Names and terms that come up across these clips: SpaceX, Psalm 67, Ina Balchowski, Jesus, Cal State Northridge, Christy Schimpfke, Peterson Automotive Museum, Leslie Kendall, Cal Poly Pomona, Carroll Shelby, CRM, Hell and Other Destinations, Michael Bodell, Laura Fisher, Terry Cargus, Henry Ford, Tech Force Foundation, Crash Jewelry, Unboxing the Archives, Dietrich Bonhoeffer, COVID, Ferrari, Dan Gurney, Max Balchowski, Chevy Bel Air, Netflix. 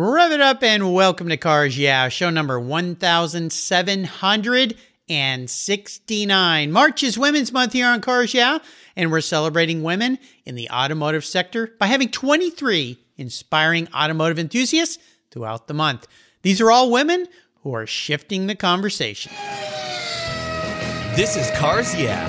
Rev it up and welcome to Cars Yeah, show number 1769. March is Women's Month here on Cars Yeah, and we're celebrating women in the automotive sector by having 23 inspiring automotive enthusiasts throughout the month. These are all women who are shifting the conversation. This is Cars Yeah,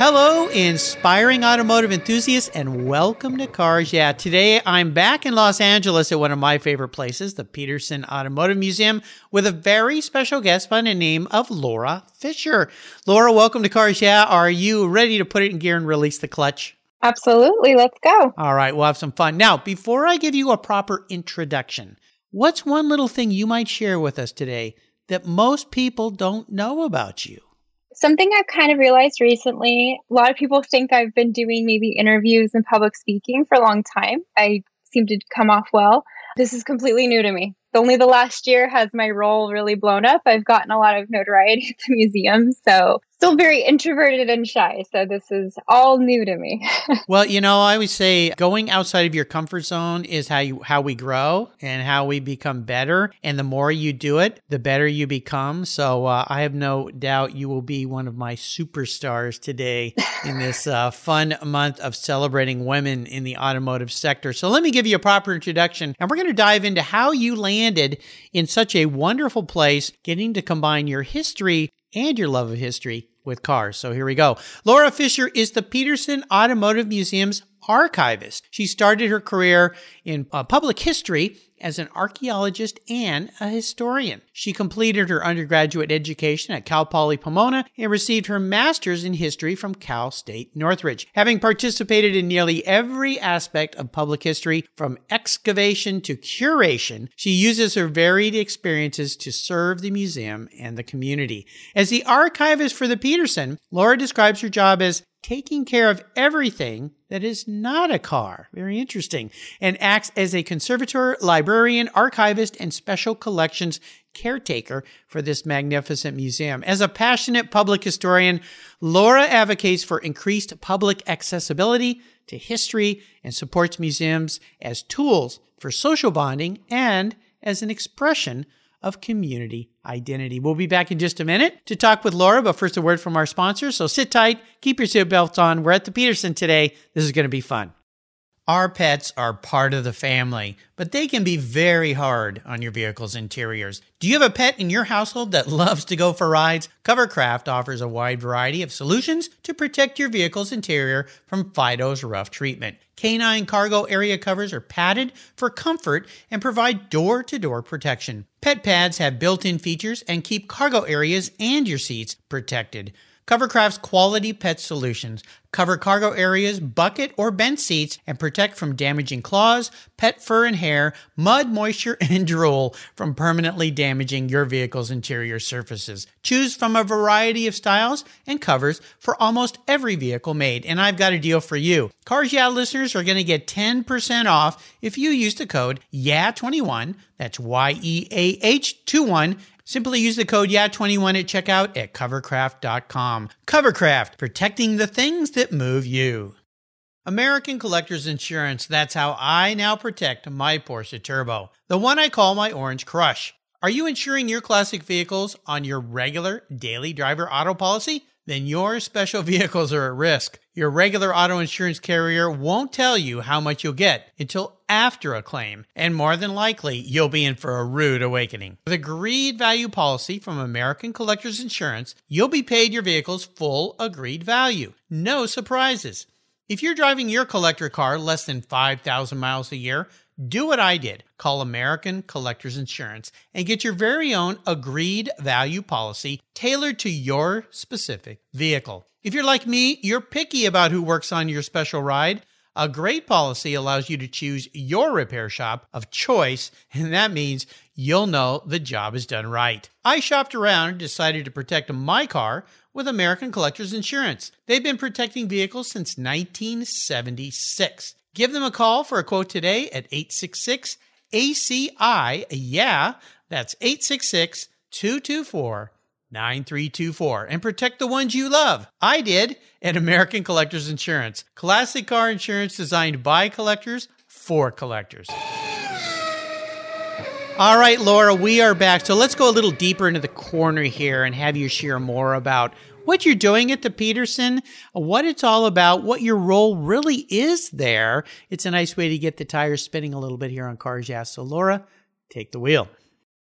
Hello, inspiring automotive enthusiasts, and welcome to Cars Yeah. Today, I'm back in Los Angeles at one of my favorite places, the Peterson Automotive Museum, with a very special guest by the name of Laura Fisher. Laura, welcome to Cars Yeah. Are you ready to put it in gear and release the clutch? Absolutely. Let's go. All right. We'll have some fun. Now, before I give you a proper introduction, what's one little thing you might share with us today that most people don't know about you? Something I've kind of realized recently, a lot of people think I've been doing maybe interviews and public speaking for a long time. I seem to come off well. This is completely new to me. Only the last year has my role really blown up. I've gotten a lot of notoriety at the museum, so still very introverted and shy. So this is all new to me. Well, you know, I always say going outside of your comfort zone is how we grow and how we become better. And the more you do it, the better you become. So I have no doubt you will be one of my superstars today in this fun month of celebrating women in the automotive sector. So let me give you a proper introduction, and we're going to dive into how you landed in such a wonderful place, getting to combine your history and your love of history with cars. So here we go. Laura Fisher is the Peterson Automotive Museum's archivist. She started her career in public history as an archaeologist and a historian. She completed her undergraduate education at Cal Poly Pomona and received her master's in history from Cal State Northridge. Having participated in nearly every aspect of public history, from excavation to curation, she uses her varied experiences to serve the museum and the community. As the archivist for the Peterson, Laura describes her job as taking care of everything that is not a car. Very interesting. And acts as a conservator, librarian, archivist, and special collections caretaker for this magnificent museum. As a passionate public historian, Laura advocates for increased public accessibility to history and supports museums as tools for social bonding and as an expression of community identity. We'll be back in just a minute to talk with Laura, but first a word from our sponsor. So sit tight, keep your seatbelts on. We're at the Peterson today. This is going to be fun. Our pets are part of the family, but they can be very hard on your vehicle's interiors. Do you have a pet in your household that loves to go for rides? Covercraft offers a wide variety of solutions to protect your vehicle's interior from Fido's rough treatment. Canine cargo area covers are padded for comfort and provide door-to-door protection. Pet pads have built-in features and keep cargo areas and your seats protected. Covercraft's quality pet solutions cover cargo areas, bucket or bench seats, and protect from damaging claws, pet fur and hair, mud, moisture, and drool from permanently damaging your vehicle's interior surfaces. Choose from a variety of styles and covers for almost every vehicle made. And I've got a deal for you. Cars Yeah listeners are going to get 10% off if you use the code YEAH21, that's Y-E-A-H-21, Simply use the code YEAH21 at checkout at covercraft.com. Covercraft, protecting the things that move you. American Collectors Insurance, that's how I now protect my Porsche Turbo, the one I call my Orange Crush. Are you insuring your classic vehicles on your regular daily driver auto policy? Then your special vehicles are at risk. Your regular auto insurance carrier won't tell you how much you'll get until after a claim, and more than likely, you'll be in for a rude awakening. With a agreed value policy from American Collectors Insurance, you'll be paid your vehicle's full agreed value. No surprises. If you're driving your collector car less than 5,000 miles a year, do what I did. Call American Collectors Insurance and get your very own agreed value policy tailored to your specific vehicle. If you're like me, you're picky about who works on your special ride. A great policy allows you to choose your repair shop of choice, and that means you'll know the job is done right. I shopped around and decided to protect my car with American Collectors Insurance. They've been protecting vehicles since 1976. Give them a call for a quote today at 866-ACI. Yeah, that's 866-224-9324, and protect the ones you love. I did at American Collectors Insurance. Classic car insurance designed by collectors for collectors. All right, Laura, we are back. So let's go a little deeper into the corner here and have you share more about what you're doing at the Peterson, what it's all about, what your role really is there. It's a nice way to get the tires spinning a little bit here on Cars Yeah. So Laura, take the wheel.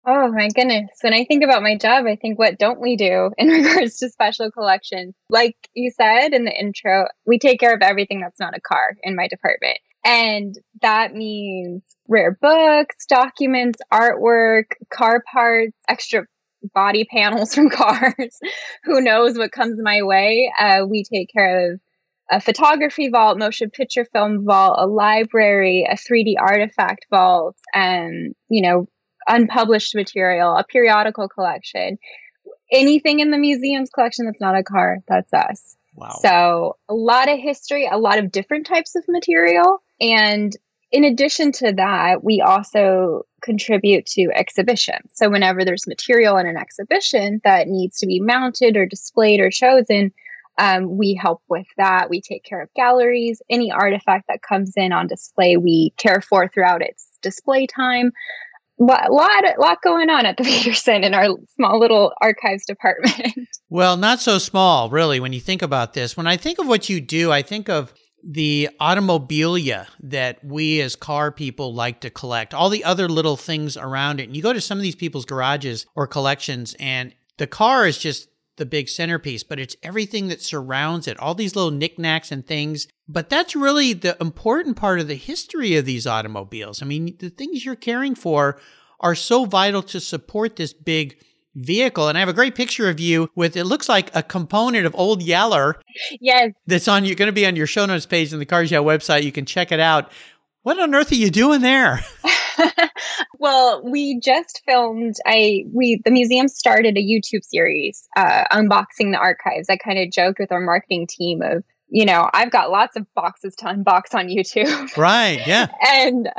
Oh my goodness. When I think about my job, I think, what don't we do in regards to special collections? Like you said in the intro, we take care of everything that's not a car in my department. And that means rare books, documents, artwork, car parts, extra body panels from cars. Who knows what comes my way? We take care of a photography vault, motion picture film vault, a library, a 3D artifact vault, and, unpublished material, a periodical collection, anything in the museum's collection that's not a car, that's us. Wow. So a lot of history, a lot of different types of material. And in addition to that, we also contribute to exhibitions. So whenever there's material in an exhibition that needs to be mounted or displayed or chosen, we help with that. We take care of galleries. Any artifact that comes in on display, we care for throughout its display time. Lot going on at the Peterson in our small little archives department. Well, not so small, really, when you think about this. When I think of what you do, I think of the automobilia that we as car people like to collect, all the other little things around it. And you go to some of these people's garages or collections, and the car is just the big centerpiece, but it's everything that surrounds it, all these little knickknacks and things. But that's really the important part of the history of these automobiles. I mean, the things you're caring for are so vital to support this big vehicle. And I have a great picture of you with, it looks like a component of Ol' Yeller. Yes. That's on, you're going to be on your show notes page on the Cars Yeah website. You can check it out. What on earth are you doing there? Well, we just filmed, the museum started a YouTube series, Unboxing the Archives. I kind of joked with our marketing team of, I've got lots of boxes to unbox on YouTube. Right, yeah. And,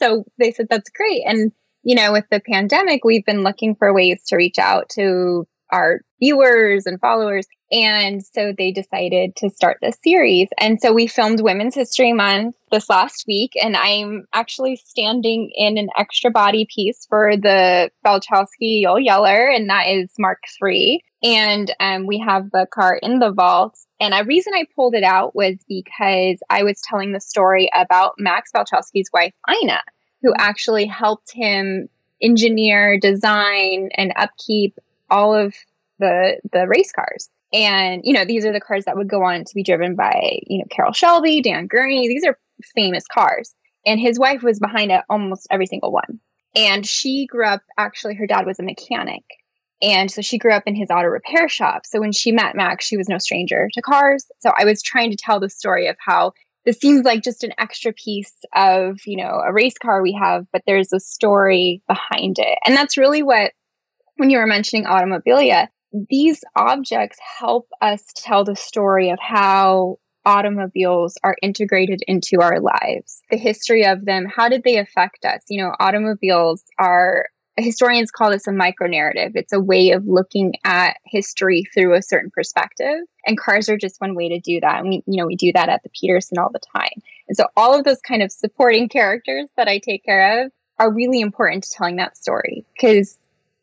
so they said, that's great. And, with the pandemic, we've been looking for ways to reach out to our viewers and followers. And so they decided to start this series. And so we filmed Women's History Month this last week. And I'm actually standing in an extra body piece for the Balchowski Ol' Yeller, and that is Mark III. And we have the car in the vault. And a reason I pulled it out was because I was telling the story about Max Balchowski's wife, Ina, who actually helped him engineer, design, and upkeep all of the race cars. And, these are the cars that would go on to be driven by, Carroll Shelby, Dan Gurney. These are famous cars. And his wife was behind almost every single one. And she grew up, actually, her dad was a mechanic. And so she grew up in his auto repair shop. So when she met Max, she was no stranger to cars. So I was trying to tell the story of how this seems like just an extra piece of, a race car we have, but there's a story behind it. And that's really what, when you were mentioning automobilia, these objects help us tell the story of how automobiles are integrated into our lives, the history of them, how did they affect us? Automobiles are, historians call this a micro-narrative. It's a way of looking at history through a certain perspective. And cars are just one way to do that. And we do that at the Peterson all the time. And so all of those kind of supporting characters that I take care of are really important to telling that story, because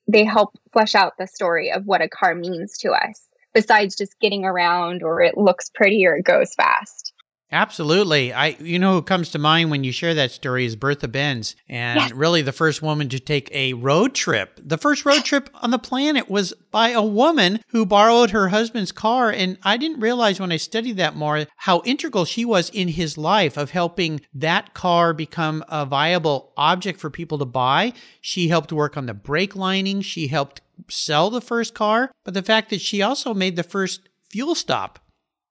they help flesh out the story of what a car means to us, besides just getting around or it looks pretty or it goes fast. Absolutely. Who comes to mind when you share that story is Bertha Benz, and yes, really the first woman to take a road trip. The first road trip on the planet was by a woman who borrowed her husband's car. And I didn't realize when I studied that more how integral she was in his life of helping that car become a viable object for people to buy. She helped work on the brake lining. She helped sell the first car. But the fact that she also made the first fuel stop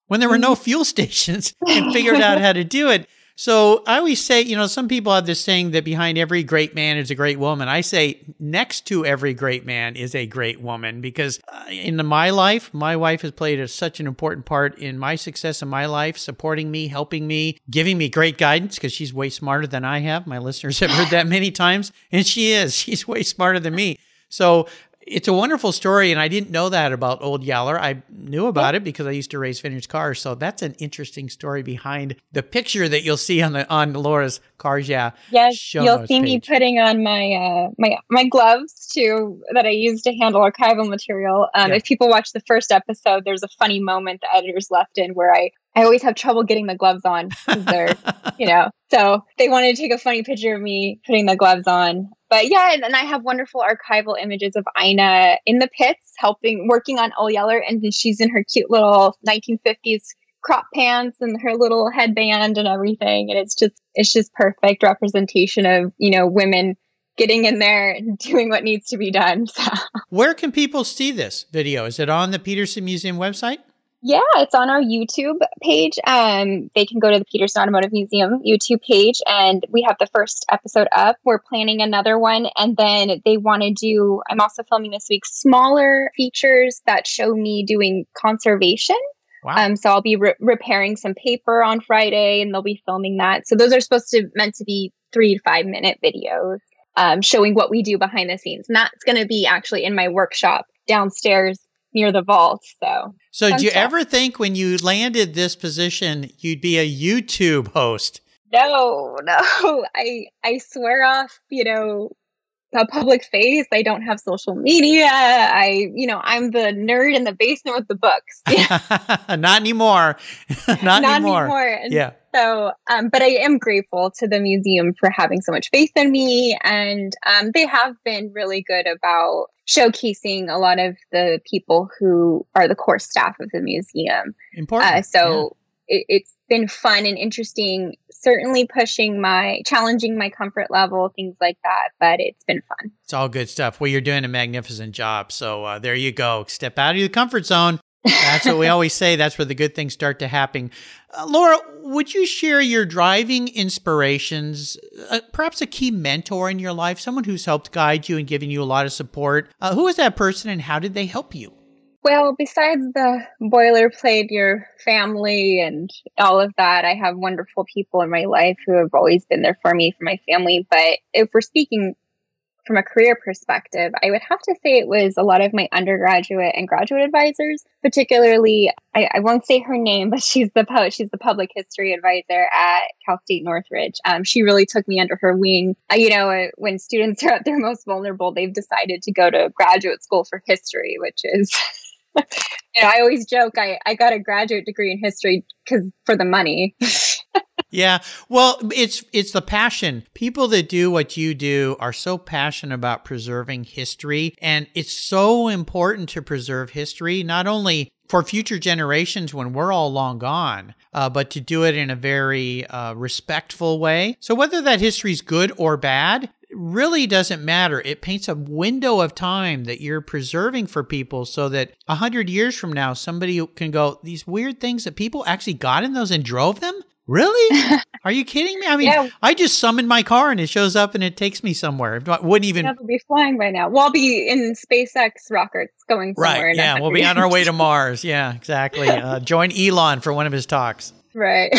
when there were no fuel stations and figured out how to do it. So I always say, you know, some people have this saying that behind every great man is a great woman. I say next to every great man is a great woman, because in my life, my wife has played such an important part in my success in my life, supporting me, helping me, giving me great guidance, because she's way smarter than I have. My listeners have heard that many times, and she is. She's way smarter than me. So it's a wonderful story, and I didn't know that about Ol' Yeller. I knew about it because I used to race vintage cars. So that's an interesting story behind the picture that you'll see on Laura's Cars Yeah. Yes, you'll see me putting on my my gloves too that I use to handle archival material. If people watch the first episode, there's a funny moment the editors left in where I always have trouble getting the gloves on. You know, so they wanted to take a funny picture of me putting the gloves on. But yeah, and I have wonderful archival images of Ina in the pits working on Ol' Yeller, and she's in her cute little 1950s crop pants and her little headband and everything. And it's just perfect representation of, you know, women getting in there and doing what needs to be done. So. Where can people see this video? Is it on the Peterson Museum website? Yeah, it's on our YouTube page. They can go to the Peterson Automotive Museum YouTube page, and we have the first episode up. We're planning another one, and then they want to do, I'm also filming this week, smaller features that show me doing conservation. Wow. So I'll be repairing some paper on Friday, and they'll be filming that. So those are meant to be 3 to 5 minute videos showing what we do behind the scenes. And that's going to be actually in my workshop downstairs near the vault. So do you ever think when you landed this position, you'd be a YouTube host? No. I swear off, you know, a public face. I don't have social media. I'm the nerd in the basement with the books. Not anymore. Not anymore. Yeah. So, but I am grateful to the museum for having so much faith in me. And they have been really good about showcasing a lot of the people who are the core staff of the museum. Important. It's been fun and interesting, certainly challenging my comfort level, things like that, but it's been fun. It's all good stuff. Well, you're doing a magnificent job. So there you go. Step out of your comfort zone. That's what we always say. That's where the good things start to happen. Laura, would you share your driving inspirations, perhaps a key mentor in your life, someone who's helped guide you and given you a lot of support? Who is that person and how did they help you? Well, besides the boilerplate, your family and all of that, I have wonderful people in my life who have always been there for me, for my family. But if we're speaking from a career perspective, I would have to say it was a lot of my undergraduate and graduate advisors, particularly, I won't say her name, but she's the public history advisor at Cal State Northridge. She really took me under her wing. When students are at their most vulnerable, they've decided to go to graduate school for history, which is, I always joke, I got a graduate degree in history for the money. Yeah. Well, it's the passion. People that do what you do are so passionate about preserving history. And it's so important to preserve history, not only for future generations when we're all long gone, but to do it in a very respectful way. So whether that history's good or bad, really doesn't matter. It paints a window of time that you're preserving for people so that 100 years from now, somebody can go, these weird things that people actually got in those and drove them? Really? Are you kidding me? I mean, yeah. I just summon my car and it shows up and it takes me somewhere. We'll be flying by now. We'll be in SpaceX rockets going somewhere. Right, yeah. We'll be on our way to Mars. Yeah, exactly. Join Elon for one of his talks. Right.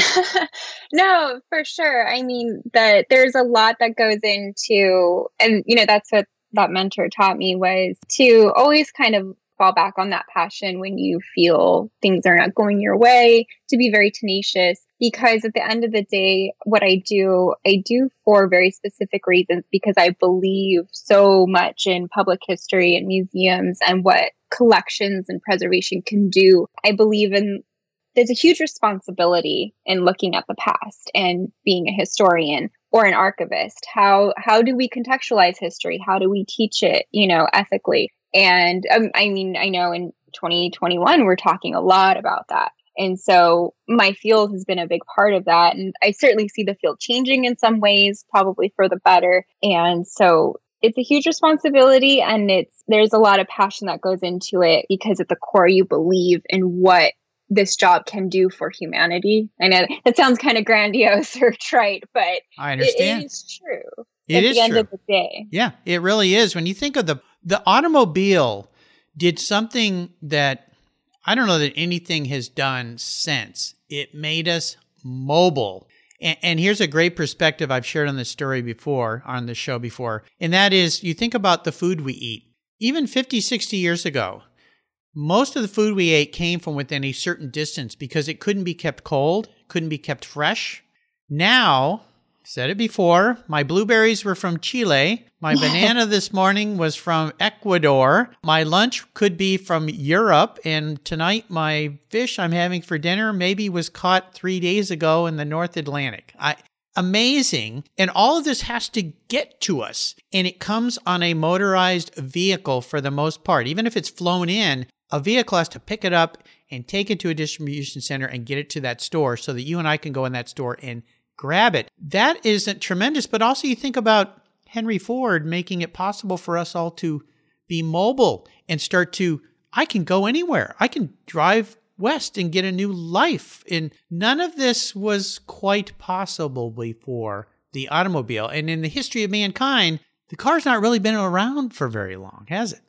No, for sure. I mean, there's a lot that goes into, and, that's what that mentor taught me was to always kind of fall back on that passion when you feel things are not going your way, to be very tenacious. Because at the end of the day, what I do for very specific reasons, because I believe so much in public history and museums and what collections and preservation can do. I believe there's a huge responsibility in looking at the past and being a historian or an archivist. How do we contextualize history? How do we teach it, ethically? And I know in 2021, we're talking a lot about that. And so my field has been a big part of that. And I certainly see the field changing in some ways, probably for the better. And so it's a huge responsibility, and there's a lot of passion that goes into it because at the core, you believe in what this job can do for humanity. I know that sounds kind of grandiose or trite, but I understand. It is true. It is true. At the end of the day. Yeah, it really is. When you think of the automobile did something that I don't know that anything has done since. It made us mobile. And here's a great perspective I've shared on this story before, on the show before. And that is, you think about the food we eat. Even 50, 60 years ago, most of the food we ate came from within a certain distance because it couldn't be kept cold, couldn't be kept fresh. Now, said it before, my blueberries were from Chile. My banana this morning was from Ecuador. My lunch could be from Europe. And tonight, my fish I'm having for dinner maybe was caught 3 days ago in the North Atlantic. Amazing. And all of this has to get to us. And it comes on a motorized vehicle for the most part. Even if it's flown in, a vehicle has to pick it up and take it to a distribution center and get it to that store so that you and I can go in that store and grab it. That isn't tremendous, but also you think about Henry Ford making it possible for us all to be mobile and start to, I can go anywhere. I can drive west and get a new life. And none of this was quite possible before the automobile. And in the history of mankind, the car's not really been around for very long, has it?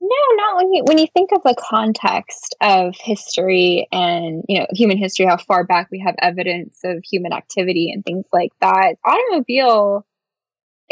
No, not when you think of the context of history and, you know, human history, how far back we have evidence of human activity and things like that. Automobile,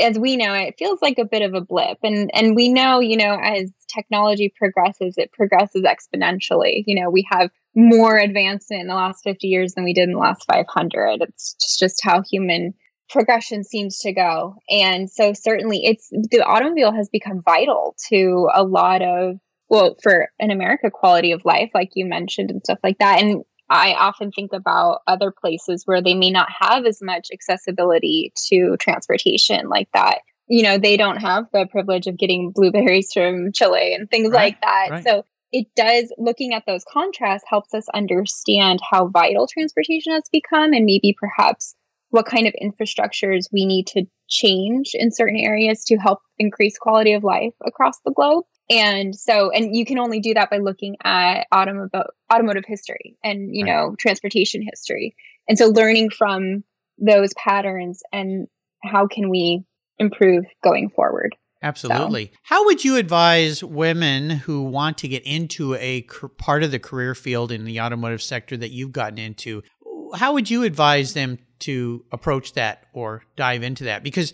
as we know, it feels like a bit of a blip. And we know, you know, as technology progresses, it progresses exponentially. You know, we have more advancement in the last 50 years than we did in the last 500. It's just how human progression seems to go. And so certainly the automobile has become vital to a lot of, well, for in America, quality of life, like you mentioned and stuff like that. And I often think about other places where they may not have as much accessibility to transportation like that. You know, they don't have the privilege of getting blueberries from Chile and things like that. Right. So it does, looking at those contrasts helps us understand how vital transportation has become and maybe perhaps what kind of infrastructures we need to change in certain areas to help increase quality of life across the globe. And so, and you can only do that by looking at automotive history and, you know, transportation history. And so learning from those patterns and how can we improve going forward. Absolutely. So. How would you advise women who want to get into a part of the career field in the automotive sector that you've gotten into? How would you advise them to approach that or dive into that? Because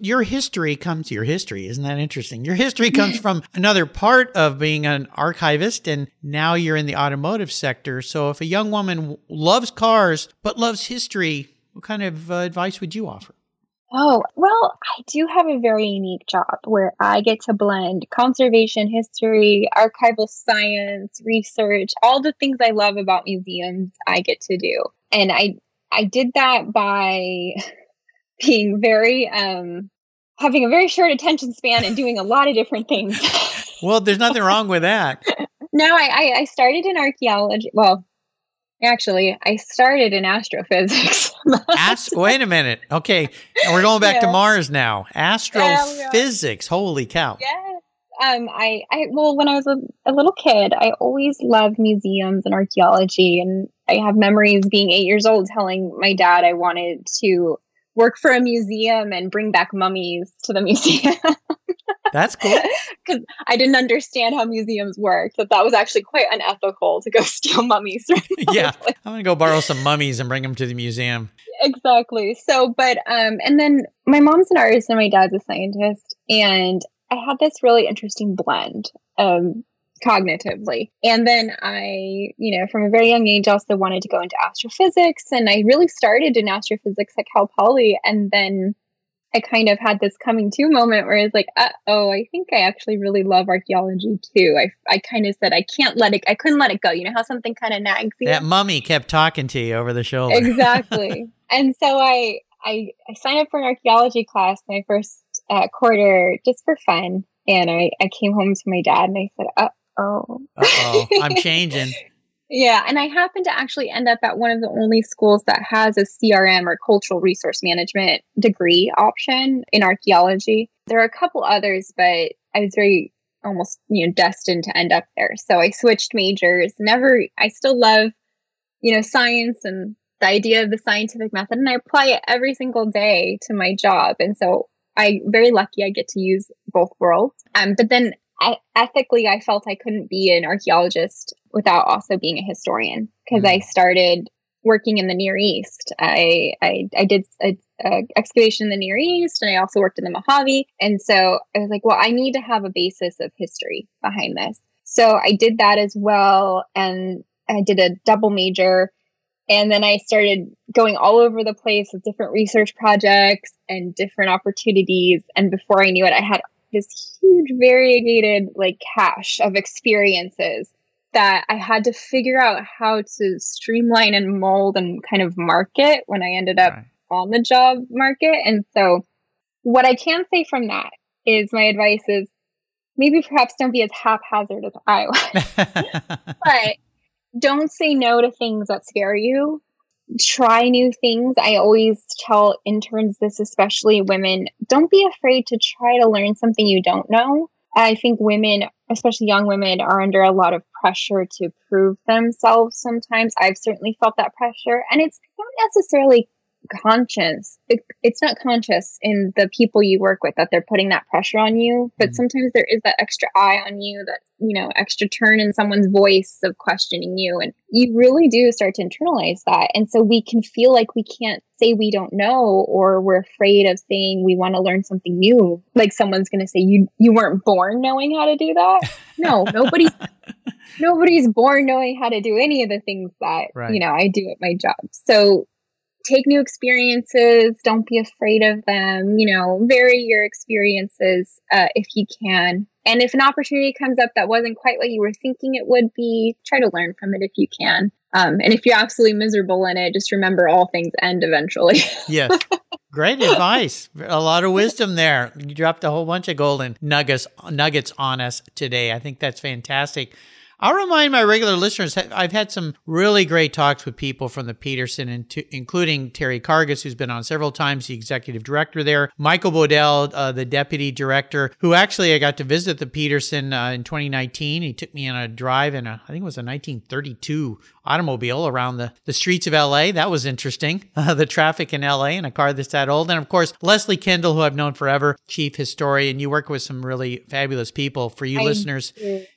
your history, isn't that interesting? Your history comes from another part of being an archivist, and now you're in the automotive sector. So if a young woman loves cars but loves history, what kind of advice would you offer? Oh, well, I do have a very unique job where I get to blend conservation history, archival science, research, all the things I love about museums I get to do. And I did that by being very, having a very short attention span and doing a lot of different things. Well, there's nothing wrong with that. No, I started in archaeology. Well, actually, I started in astrophysics. Wait a minute. Okay. We're going back to Mars now. Astrophysics. Holy cow. Yeah. Well, when I was a little kid, I always loved museums and archaeology. And I have memories being 8 years old telling my dad I wanted to work for a museum and bring back mummies to the museum. That's cool. Because I didn't understand how museums work. That was actually quite unethical to go steal mummies. Yeah. I'm going to go borrow some mummies and bring them to the museum. Exactly. So, but, and then my mom's an artist and my dad's a scientist. And I had this really interesting blend cognitively. And then I, you know, from a very young age also wanted to go into astrophysics. And I really started in astrophysics at Cal Poly. And then I kind of had this coming to moment where it's like, I think I actually really love archaeology too. I kind of said, I couldn't let it go. You know how something kind of nags you? That mummy kept talking to you over the shoulder. Exactly. And so I signed up for an archaeology class my first quarter just for fun. And I came home to my dad and I said, uh-oh, I'm changing. Yeah. And I happened to actually end up at one of the only schools that has a CRM or cultural resource management degree option in archaeology. There are a couple others, but I was very almost, destined to end up there. So I switched majors. I still love, science and the idea of the scientific method, and I apply it every single day to my job. And so I'm very lucky I get to use both worlds. But then ethically, I felt I couldn't be an archaeologist without also being a historian, because I started working in the Near East. I did an excavation in the Near East, and I also worked in the Mojave. And so I was like, well, I need to have a basis of history behind this. So I did that as well. And I did a double major. And then I started going all over the place with different research projects and different opportunities. And before I knew it, I had this huge variegated cache of experiences that I had to figure out how to streamline and mold and kind of market when I ended up on the job market. And so what I can say from that is my advice is maybe perhaps don't be as haphazard as I was, but don't say no to things that scare you. Try new things. I always tell interns this, especially women, don't be afraid to try to learn something you don't know. I think women, especially young women, are under a lot of pressure to prove themselves sometimes. I've certainly felt that pressure. And it's not necessarily conscious. It's not conscious in the people you work with that they're putting that pressure on you. But sometimes there is that extra eye on you, that, extra turn in someone's voice of questioning you. And you really do start to internalize that. And so we can feel like we can't say we don't know, or we're afraid of saying we want to learn something new. Like someone's going to say, you weren't born knowing how to do that. No, nobody's born knowing how to do any of the things that, I do at my job. So take new experiences. Don't be afraid of them. Vary your experiences if you can. And if an opportunity comes up that wasn't quite what you were thinking it would be, try to learn from it if you can. And if you're absolutely miserable in it, just remember all things end eventually. Yes. Great advice. A lot of wisdom there. You dropped a whole bunch of golden nuggets on us today. I think that's fantastic. I'll remind my regular listeners, I've had some really great talks with people from the Peterson, including Terry Cargus, who's been on several times, the executive director there, Michael Bodell, the deputy director, who actually I got to visit the Peterson in 2019. He took me on a drive in I think it was a 1932 automobile around the streets of LA. That was interesting. The traffic in LA in a car that's that old. And of course, Leslie Kendall, who I've known forever, chief historian. You work with some really fabulous people. For you listeners,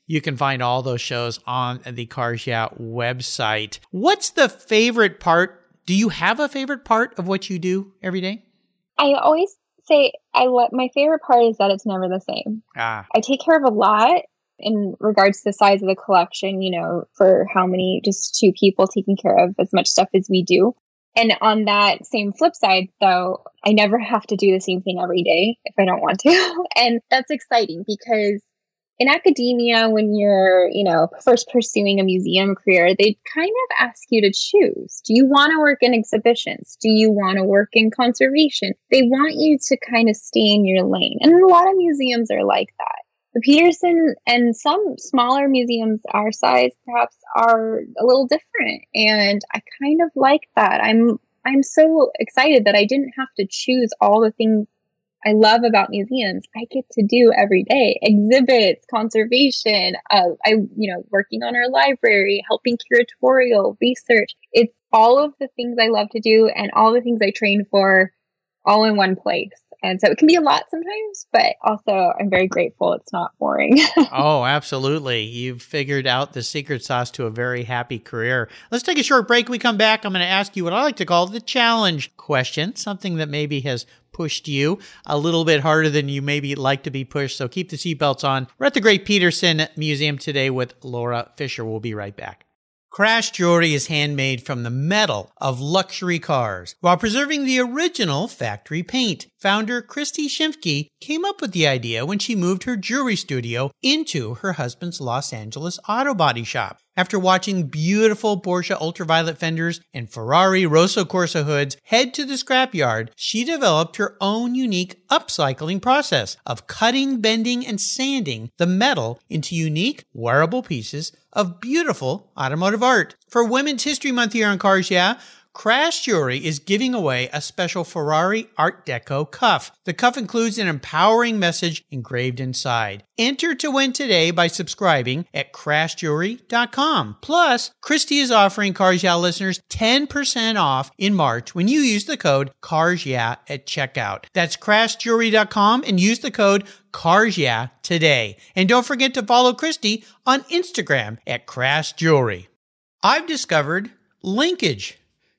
you can find all those shows on the Cars Yeah website. What's the favorite part? Do you have a favorite part of what you do every day? I always say my favorite part is that it's never the same. I take care of a lot in regards to the size of the collection, for how many, just two people taking care of as much stuff as we do. And on that same flip side, though, I never have to do the same thing every day if I don't want to. And that's exciting because in academia, when you're, first pursuing a museum career, they kind of ask you to choose. Do you want to work in exhibitions? Do you want to work in conservation? They want you to kind of stay in your lane. And a lot of museums are like that. The Peterson and some smaller museums our size perhaps are a little different. And I kind of like that. I'm so excited that I didn't have to choose all the things I love about museums. I get to do every day: exhibits, conservation, working on our library, helping curatorial research. It's all of the things I love to do and all the things I train for all in one place. And so it can be a lot sometimes, but also I'm very grateful it's not boring. Oh, absolutely. You've figured out the secret sauce to a very happy career. Let's take a short break. When we come back, I'm going to ask you what I like to call the challenge question, something that maybe has pushed you a little bit harder than you maybe like to be pushed. So keep the seatbelts on. We're at the Great Peterson Museum today with Laura Fisher. We'll be right back. Crash Jewelry is handmade from the metal of luxury cars while preserving the original factory paint. Founder Christy Schimpfke came up with the idea when she moved her jewelry studio into her husband's Los Angeles auto body shop. After watching beautiful Porsche ultraviolet fenders and Ferrari Rosso Corsa hoods head to the scrapyard, she developed her own unique upcycling process of cutting, bending, and sanding the metal into unique, wearable pieces of beautiful automotive art. For Women's History Month here on Cars Yeah!, Crash Jewelry is giving away a special Ferrari Art Deco cuff. The cuff includes an empowering message engraved inside. Enter to win today by subscribing at crashjewelry.com. Plus, Christy is offering Cars Yeah! listeners 10% off in March when you use the code Cars Yeah! at checkout. That's crashjewelry.com and use the code Cars Yeah! today. And don't forget to follow Christy on Instagram at Crash Jewelry. I've discovered Linkage.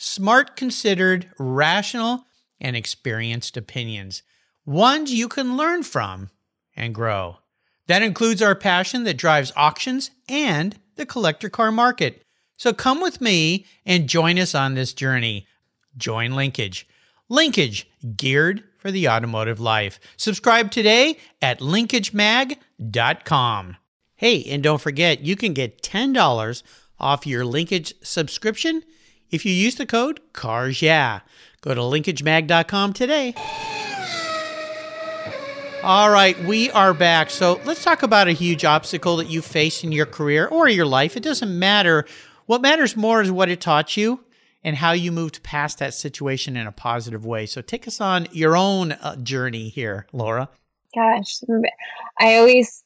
smart, considered, rational, and experienced opinions. Ones you can learn from and grow. That includes our passion that drives auctions and the collector car market. So come with me and join us on this journey. Join Linkage. Linkage, geared for the automotive life. Subscribe today at linkagemag.com. Hey, and don't forget, you can get $10 off your Linkage subscription if you use the code Cars Yeah. Go to linkagemag.com today. All right, we are back. So let's talk about a huge obstacle that you faced in your career or your life. It doesn't matter. What matters more is what it taught you and how you moved past that situation in a positive way. So take us on your own journey here, Laura. Gosh, I always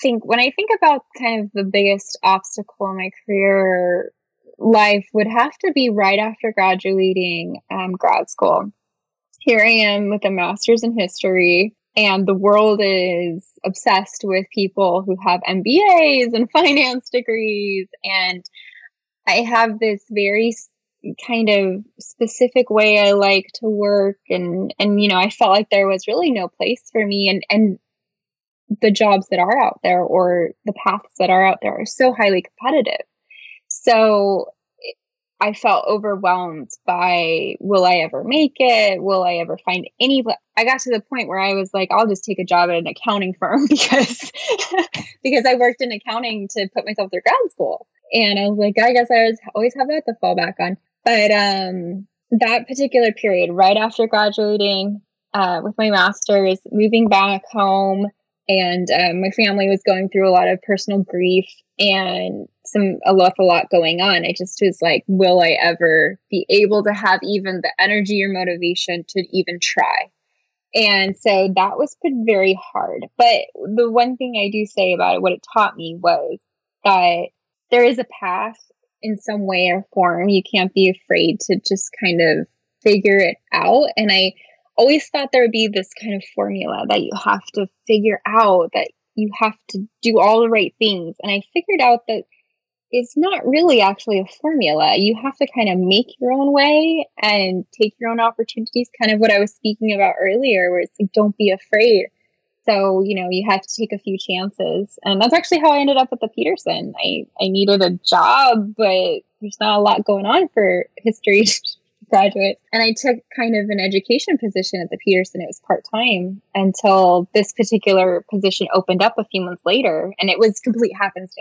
think, when I think about kind of the biggest obstacle in my career life, would have to be right after graduating grad school. Here I am with a master's in history, and the world is obsessed with people who have MBAs and finance degrees. And I have this very kind of specific way I like to work. And you know, I felt like there was really no place for me. And the jobs that are out there, or the paths that are out there, are so highly competitive. So I felt overwhelmed by, will I ever make it? Will I ever find any? I got to the point where I was like, I'll just take a job at an accounting firm because I worked in accounting to put myself through grad school. And I was like, I guess I always have that to fall back on. But that particular period, right after graduating with my master's, moving back home, and my family was going through a lot of personal grief and an awful lot going on. I just was like, will I ever be able to have even the energy or motivation to even try? And so that was very hard. But the one thing I do say about it, what it taught me, was that there is a path in some way or form. You can't be afraid to just kind of figure it out. And I always thought there would be this kind of formula that you have to figure out, that you have to do all the right things. And I figured out that it's not really actually a formula. You have to kind of make your own way and take your own opportunities, kind of what I was speaking about earlier, where it's like, don't be afraid. So, you know, you have to take a few chances. And that's actually how I ended up at the Peterson. I needed a job, but there's not a lot going on for history graduate. And I took kind of an education position at the Peterson. It was part-time until this particular position opened up a few months later, and it was complete happenstance.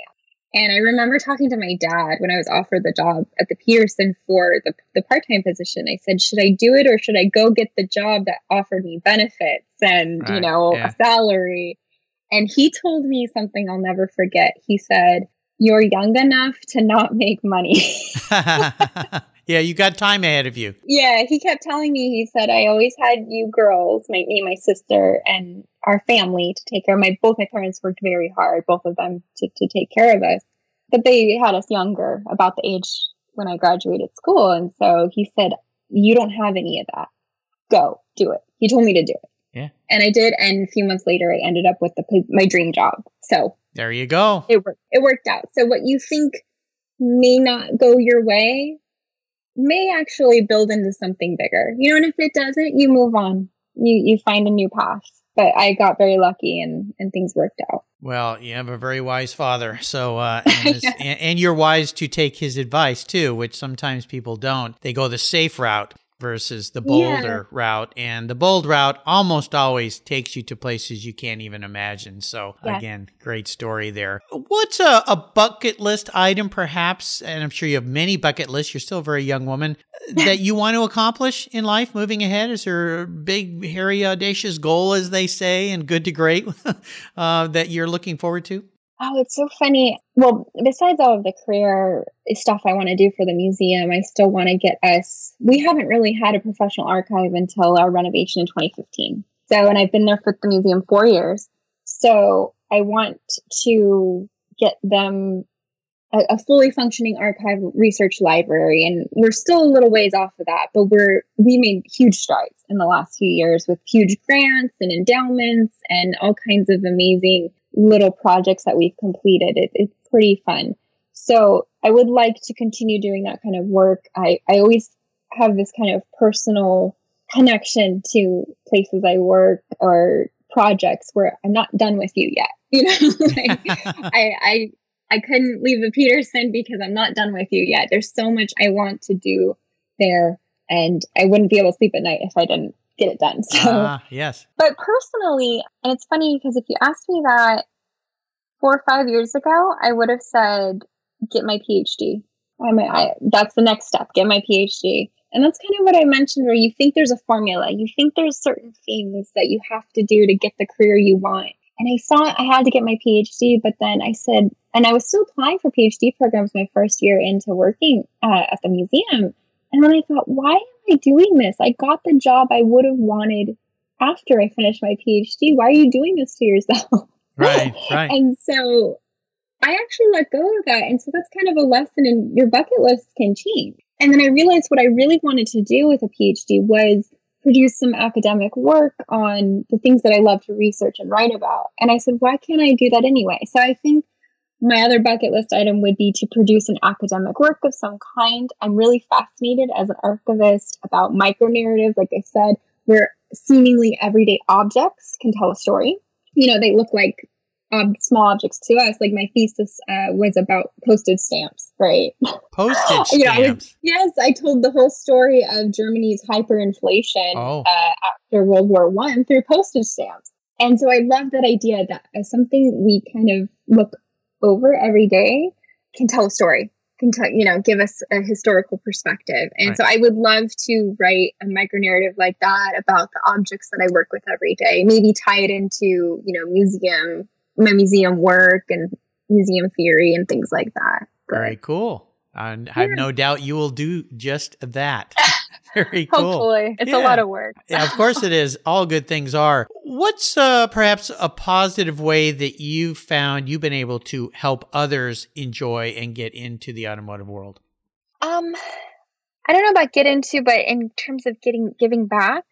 And I remember talking to my dad when I was offered the job at the Peterson for the part-time position. I said, should I do it, or should I go get the job that offered me benefits and, you know, a salary? And he told me something I'll never forget. He said, you're young enough to not make money. Yeah, you got time ahead of you. Yeah, he kept telling me, he said, I always had you girls, me and my sister, and our family to take care of. Both my parents worked very hard, both of them, to take care of us. But they had us younger, about the age when I graduated school. And so he said, you don't have any of that. Go, do it. He told me to do it. Yeah. And I did. And a few months later, I ended up with my dream job. So there you go. It worked out. So what you think may not go your way may actually build into something bigger. You know, and if it doesn't, you move on. You find a new path. But I got very lucky and things worked out. Well, you have a very wise father. So, yeah. And you're wise to take his advice too, which sometimes people don't. They go the safe route versus the bolder route. And the bold route almost always takes you to places you can't even imagine. So again, great story there. What's a bucket list item perhaps, and I'm sure you have many bucket lists, you're still a very young woman, that you want to accomplish in life moving ahead? Is there a big, hairy, audacious goal, as they say, and good to great that you're looking forward to? Oh, it's so funny. Well, besides all of the career stuff I want to do for the museum, I still want to get us, we haven't really had a professional archive until our renovation in 2015. So, and I've been there for the museum 4 years. So I want to get them a fully functioning archive research library. And we're still a little ways off of that, but we made huge strides in the last few years with huge grants and endowments and all kinds of amazing little projects that we've completed. It's pretty fun. So I would like to continue doing that kind of work. I always have this kind of personal connection to places I work or projects where I'm not done with you yet. You know, like, I couldn't leave the Peterson because I'm not done with you yet. There's so much I want to do there, and I wouldn't be able to sleep at night if I didn't get it done. So, yes. But personally, and it's funny because if you asked me that 4 or 5 years ago, I would have said, get my PhD. That's the next step, get my PhD. And that's kind of what I mentioned, where you think there's a formula, you think there's certain things that you have to do to get the career you want. And I thought I had to get my PhD, but then I said, and I was still applying for PhD programs my first year into working at the museum. And then I thought, why am I doing this? I got the job I would have wanted after I finished my PhD. Why are you doing this to yourself? Right. And so I actually let go of that. And so that's kind of a lesson, and your bucket list can change. And then I realized what I really wanted to do with a PhD was produce some academic work on the things that I love to research and write about. And I said, why can't I do that anyway? So I think my other bucket list item would be to produce an academic work of some kind. I'm really fascinated as an archivist about micro narratives, like I said, where seemingly everyday objects can tell a story. You know, they look like small objects to us. Like my thesis was about postage stamps, right? Postage stamps. I told the whole story of Germany's hyperinflation after World War I through postage stamps. And so I love that idea that as something we kind of look over every day can tell a story, give us a historical perspective. And So I would love to write a micro narrative like that about the objects that I work with every day, maybe tie it into, my museum work and museum theory and things like that. But, very cool. I have no doubt you will do just that. Very cool. Hopefully. It's a lot of work. Yeah, of course it is. All good things are. What's perhaps a positive way that you've found you've been able to help others enjoy and get into the automotive world? I don't know about get into, but in terms of giving back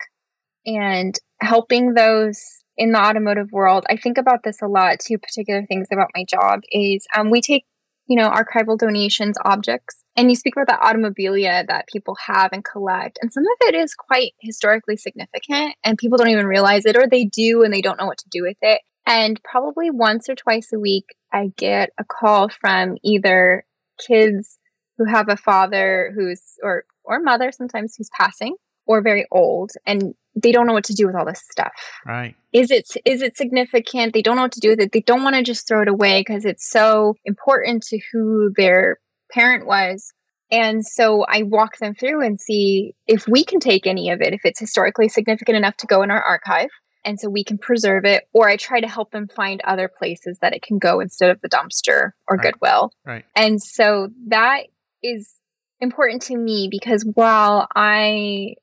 and helping those in the automotive world, I think about this a lot. Two particular things about my job is we take archival donations, objects. And you speak about the automobilia that people have and collect. And some of it is quite historically significant and people don't even realize it, or they do and they don't know what to do with it. And probably once or twice a week, I get a call from either kids who have a father who's, or mother sometimes who's passing or very old, and they don't know what to do with all this stuff. Right. Is it significant? They don't know what to do with it. They don't want to just throw it away because it's so important to who their parent was. And so I walk them through and see if we can take any of it, if it's historically significant enough to go in our archive. And so we can preserve it, or I try to help them find other places that it can go instead of the dumpster or Goodwill. Right. And so that is important to me because while I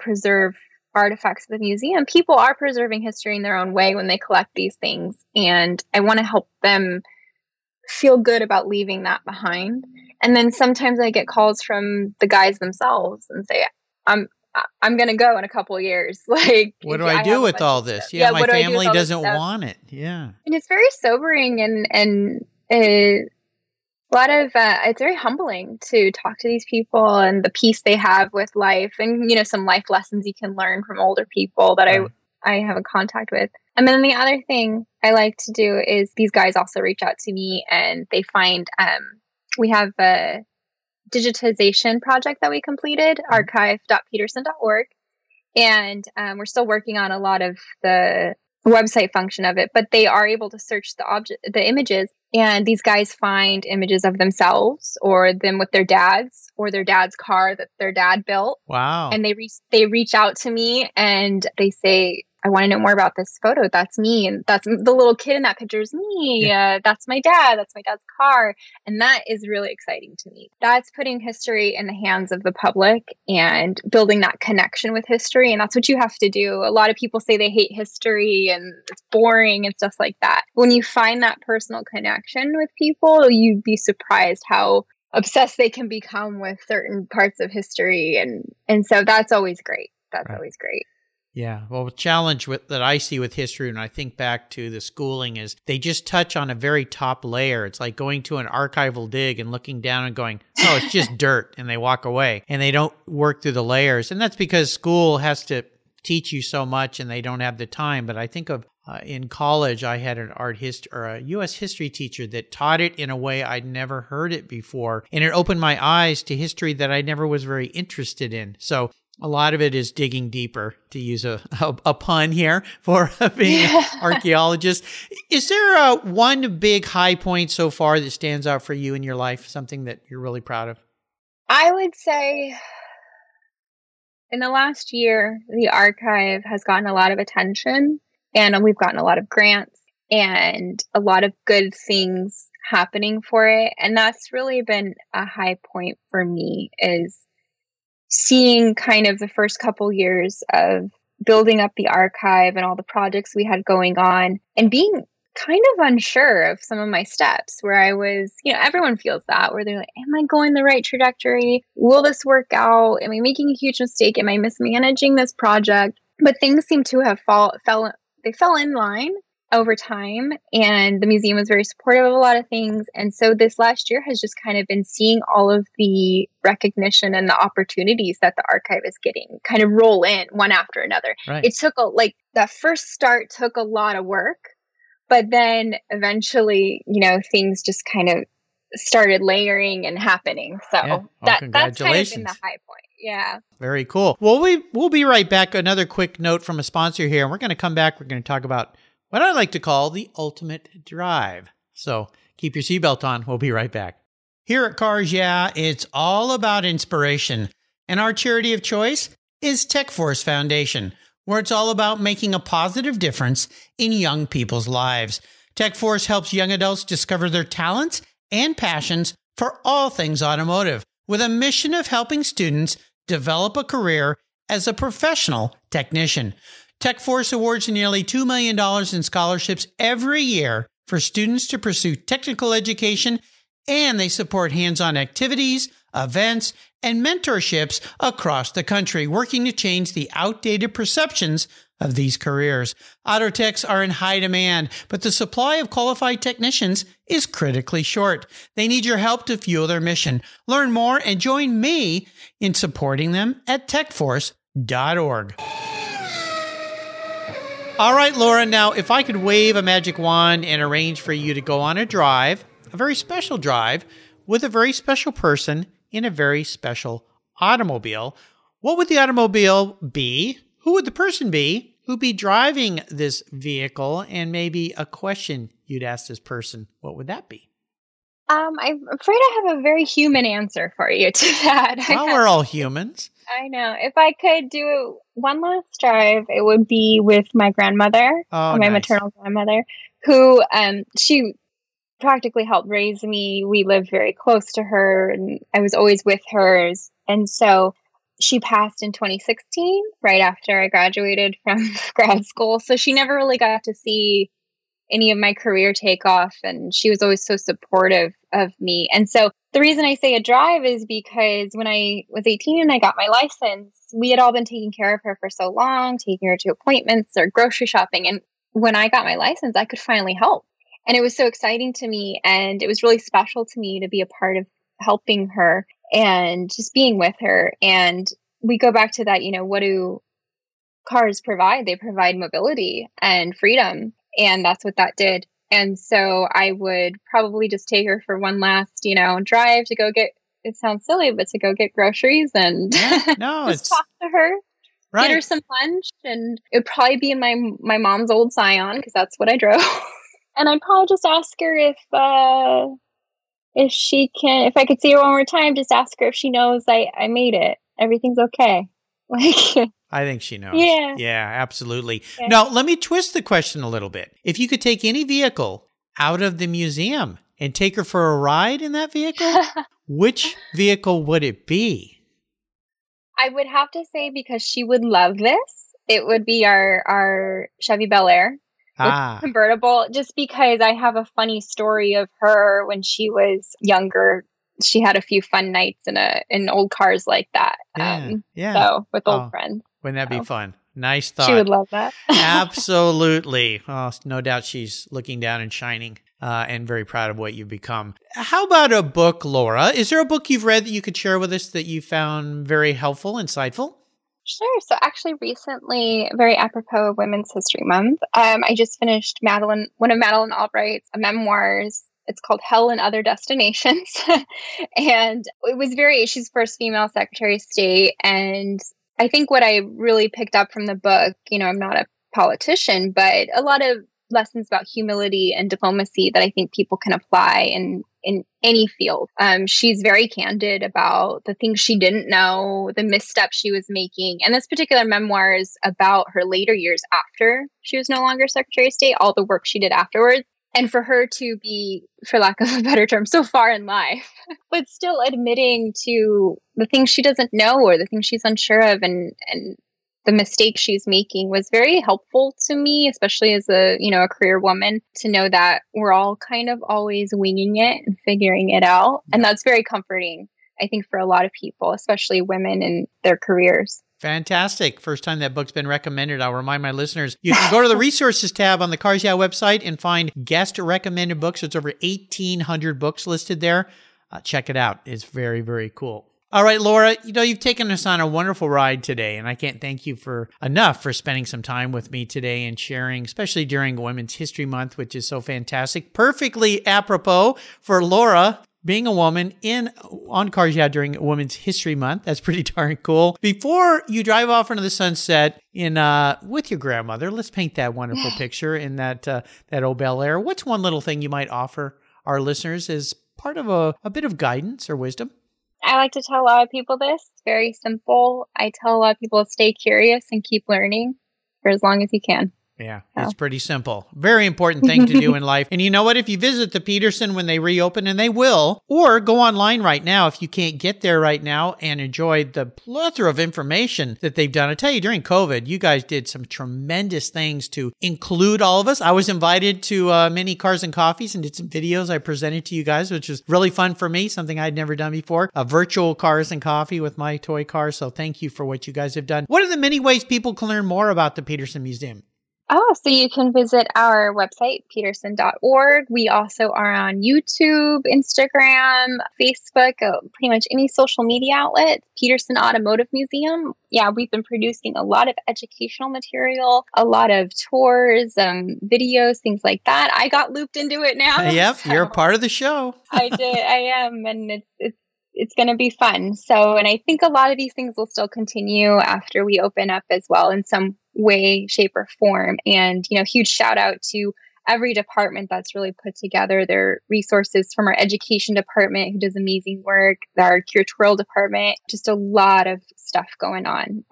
preserve artifacts of the museum, people are preserving history in their own way when they collect these things. And I want to help them feel good about leaving that behind. And then sometimes I get calls from the guys themselves and say, I'm going to go in a couple of years. Like, what do I do with all this? Yeah, my family doesn't want it. Yeah. And it's very sobering and a lot of it's very humbling to talk to these people and the peace they have with life, and some life lessons you can learn from older people that I I have a contact with. And then the other thing I like to do is these guys also reach out to me and they find, we have a digitization project that we completed, archive.peterson.org. And we're still working on a lot of the website function of it, but they are able to search the images. And these guys find images of themselves or them with their dads or their dad's car that their dad built. Wow. And they reach out to me and they say, I want to know more about this photo. That's me. And that's the little kid in that picture is me. Yeah. That's my dad. That's my dad's car. And that is really exciting to me. That's putting history in the hands of the public and building that connection with history. And that's what you have to do. A lot of people say they hate history and it's boring and stuff like that. When you find that personal connection with people, you'd be surprised how obsessed they can become with certain parts of history. And so that's always great. That's right. Always great. Yeah. Well, the challenge that I see with history, and I think back to the schooling, is they just touch on a very top layer. It's like going to an archival dig and looking down and going, oh, it's just dirt. And they walk away and they don't work through the layers. And that's because school has to teach you so much and they don't have the time. But I think of in college, I had an a U.S. history teacher that taught it in a way I'd never heard it before. And it opened my eyes to history that I never was very interested in. So a lot of it is digging deeper, to use a pun here for being an archaeologist. Is there one big high point so far that stands out for you in your life, something that you're really proud of? I would say in the last year, the archive has gotten a lot of attention and we've gotten a lot of grants and a lot of good things happening for it. And that's really been a high point for me, is seeing kind of the first couple years of building up the archive and all the projects we had going on and being kind of unsure of some of my steps, where I was, everyone feels that, where they're like, am I going the right trajectory? Will this work out? Am I making a huge mistake? Am I mismanaging this project? But things seem to have fell in line over time, and the museum was very supportive of a lot of things. And so this last year has just kind of been seeing all of the recognition and the opportunities that the archive is getting kind of roll in one after another. Right. It took that first start took a lot of work, but then eventually, things just kind of started layering and happening. So yeah. That's kind of been the high point. Yeah. Very cool. Well, we'll be right back. Another quick note from a sponsor here, and we're going to come back. We're going to talk about what I like to call the ultimate drive. So keep your seatbelt on. We'll be right back. Here at Cars Yeah, it's all about inspiration. And our charity of choice is Tech Force Foundation, where it's all about making a positive difference in young people's lives. Tech Force helps young adults discover their talents and passions for all things automotive, with a mission of helping students develop a career as a professional technician. Tech Force awards nearly $2 million in scholarships every year for students to pursue technical education, and they support hands-on activities, events, and mentorships across the country, working to change the outdated perceptions of these careers. Auto techs are in high demand, but the supply of qualified technicians is critically short. They need your help to fuel their mission. Learn more and join me in supporting them at techforce.org. All right, Laura, now if I could wave a magic wand and arrange for you to go on a drive, a very special drive, with a very special person in a very special automobile, what would the automobile be? Who would the person be who'd be driving this vehicle? And maybe a question you'd ask this person, what would that be? I'm afraid I have a very human answer for you to that. Well, we're all humans. I know. If I could do one last drive, it would be with my grandmother, maternal grandmother, who she practically helped raise me. We lived very close to her, and I was always with hers. And so she passed in 2016, right after I graduated from grad school. So she never really got to see any of my career takeoff, and she was always so supportive of me. And so the reason I say a drive is because when I was 18 and I got my license, we had all been taking care of her for so long, taking her to appointments or grocery shopping. And when I got my license, I could finally help. And it was so exciting to me. And it was really special to me to be a part of helping her and just being with her. And we go back to that, what do cars provide. They provide mobility and freedom. And that's what that did. And so I would probably just take her for one last, drive to go get, it sounds silly, but to go get groceries and just talk to her, right. Get her some lunch. And it would probably be in my mom's old Scion, because that's what I drove. And I'd probably just ask her if I could see her one more time, just ask her if she knows I made it. Everything's okay. I think she knows. Yeah, absolutely. Yeah. Now, let me twist the question a little bit. If you could take any vehicle out of the museum and take her for a ride in that vehicle, which vehicle would it be? I would have to say, because she would love this, it would be our Chevy Bel Air. Convertible, just because I have a funny story of her when she was younger. She had a few fun nights in old cars like that. So with old friends. Wouldn't that be fun? Nice thought. She would love that. Absolutely. Oh, no doubt she's looking down and shining and very proud of what you've become. How about a book, Laura? Is there a book you've read that you could share with us that you found very helpful, insightful? Sure. So actually recently, very apropos of Women's History Month, I just finished one of Madeleine Albright's memoirs. It's called Hell and Other Destinations. And it was she's first female Secretary of State. And I think what I really picked up from the book, I'm not a politician, but a lot of lessons about humility and diplomacy that I think people can apply in any field. She's very candid about the things she didn't know, the missteps she was making. And this particular memoir is about her later years after she was no longer Secretary of State, all the work she did afterwards. And for her to be, for lack of a better term, so far in life, but still admitting to the things she doesn't know or the things she's unsure of and the mistakes she's making was very helpful to me, especially as a career woman, to know that we're all kind of always winging it and figuring it out. And that's very comforting, I think, for a lot of people, especially women in their careers. Fantastic. First time that book's been recommended. I'll remind my listeners, you can go to the resources tab on the Cars Yeah website and find guest recommended books. It's over 1,800 books listed there. Check it out. It's very, very cool. All right, Laura, you've taken us on a wonderful ride today, and I can't thank you enough for spending some time with me today and sharing, especially during Women's History Month, which is so fantastic. Perfectly apropos for Laura being a woman on Cars Yeah during Women's History Month. That's pretty darn cool. Before you drive off into the sunset with your grandmother, let's paint that wonderful picture in that old Bel Air. What's one little thing you might offer our listeners as part of a bit of guidance or wisdom? I like to tell a lot of people this. It's very simple. I tell a lot of people to stay curious and keep learning for as long as you can. Yeah, it's pretty simple. Very important thing to do in life. And you know what? If you visit the Peterson when they reopen, and they will, or go online right now if you can't get there right now and enjoy the plethora of information that they've done. I tell you, during COVID, you guys did some tremendous things to include all of us. I was invited to many Cars and Coffees and did some videos I presented to you guys, which was really fun for me, something I'd never done before, a virtual Cars and Coffee with my toy car. So thank you for what you guys have done. What are the many ways people can learn more about the Peterson Museum? Oh, so you can visit our website, peterson.org. We also are on YouTube, Instagram, Facebook, pretty much any social media outlet, Peterson Automotive Museum. Yeah, we've been producing a lot of educational material, a lot of tours, videos, things like that. I got looped into it now. Yep, so you're a part of the show. I did. I am. And it's going to be fun. So, and I think a lot of these things will still continue after we open up as well in some way, shape, or form. And, huge shout out to every department that's really put together their resources, from our education department, who does amazing work, our curatorial department, just a lot of stuff going on.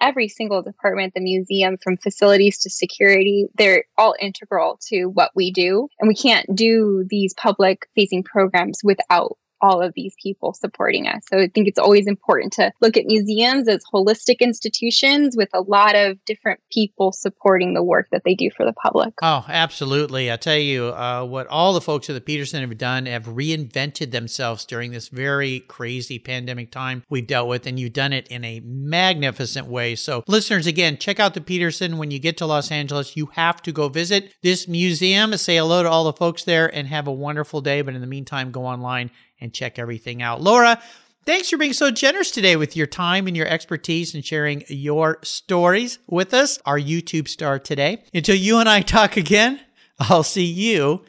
Every single department, the museum, from facilities to security, they're all integral to what we do. And we can't do these public facing programs without all of these people supporting us. So I think it's always important to look at museums as holistic institutions with a lot of different people supporting the work that they do for the public. Oh, absolutely. I tell you, what all the folks at the Peterson have done, have reinvented themselves during this very crazy pandemic time we've dealt with, and you've done it in a magnificent way. So listeners, again, check out the Peterson when you get to Los Angeles. You have to go visit this museum, say hello to all the folks there, and have a wonderful day. But in the meantime, go online and check everything out. Laura, Thanks for being so generous today with your time and your expertise and sharing your stories with us, our YouTube star today. Until you and I talk again, I'll see you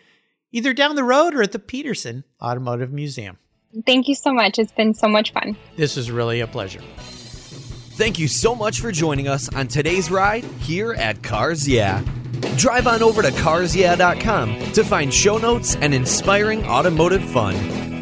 either down the road or at the Peterson Automotive Museum. Thank you so much. It's been so much fun. This is really a pleasure. Thank you so much for joining us on today's ride here at Cars Yeah. Drive on over to carsyeah.com to find show notes and inspiring automotive fun.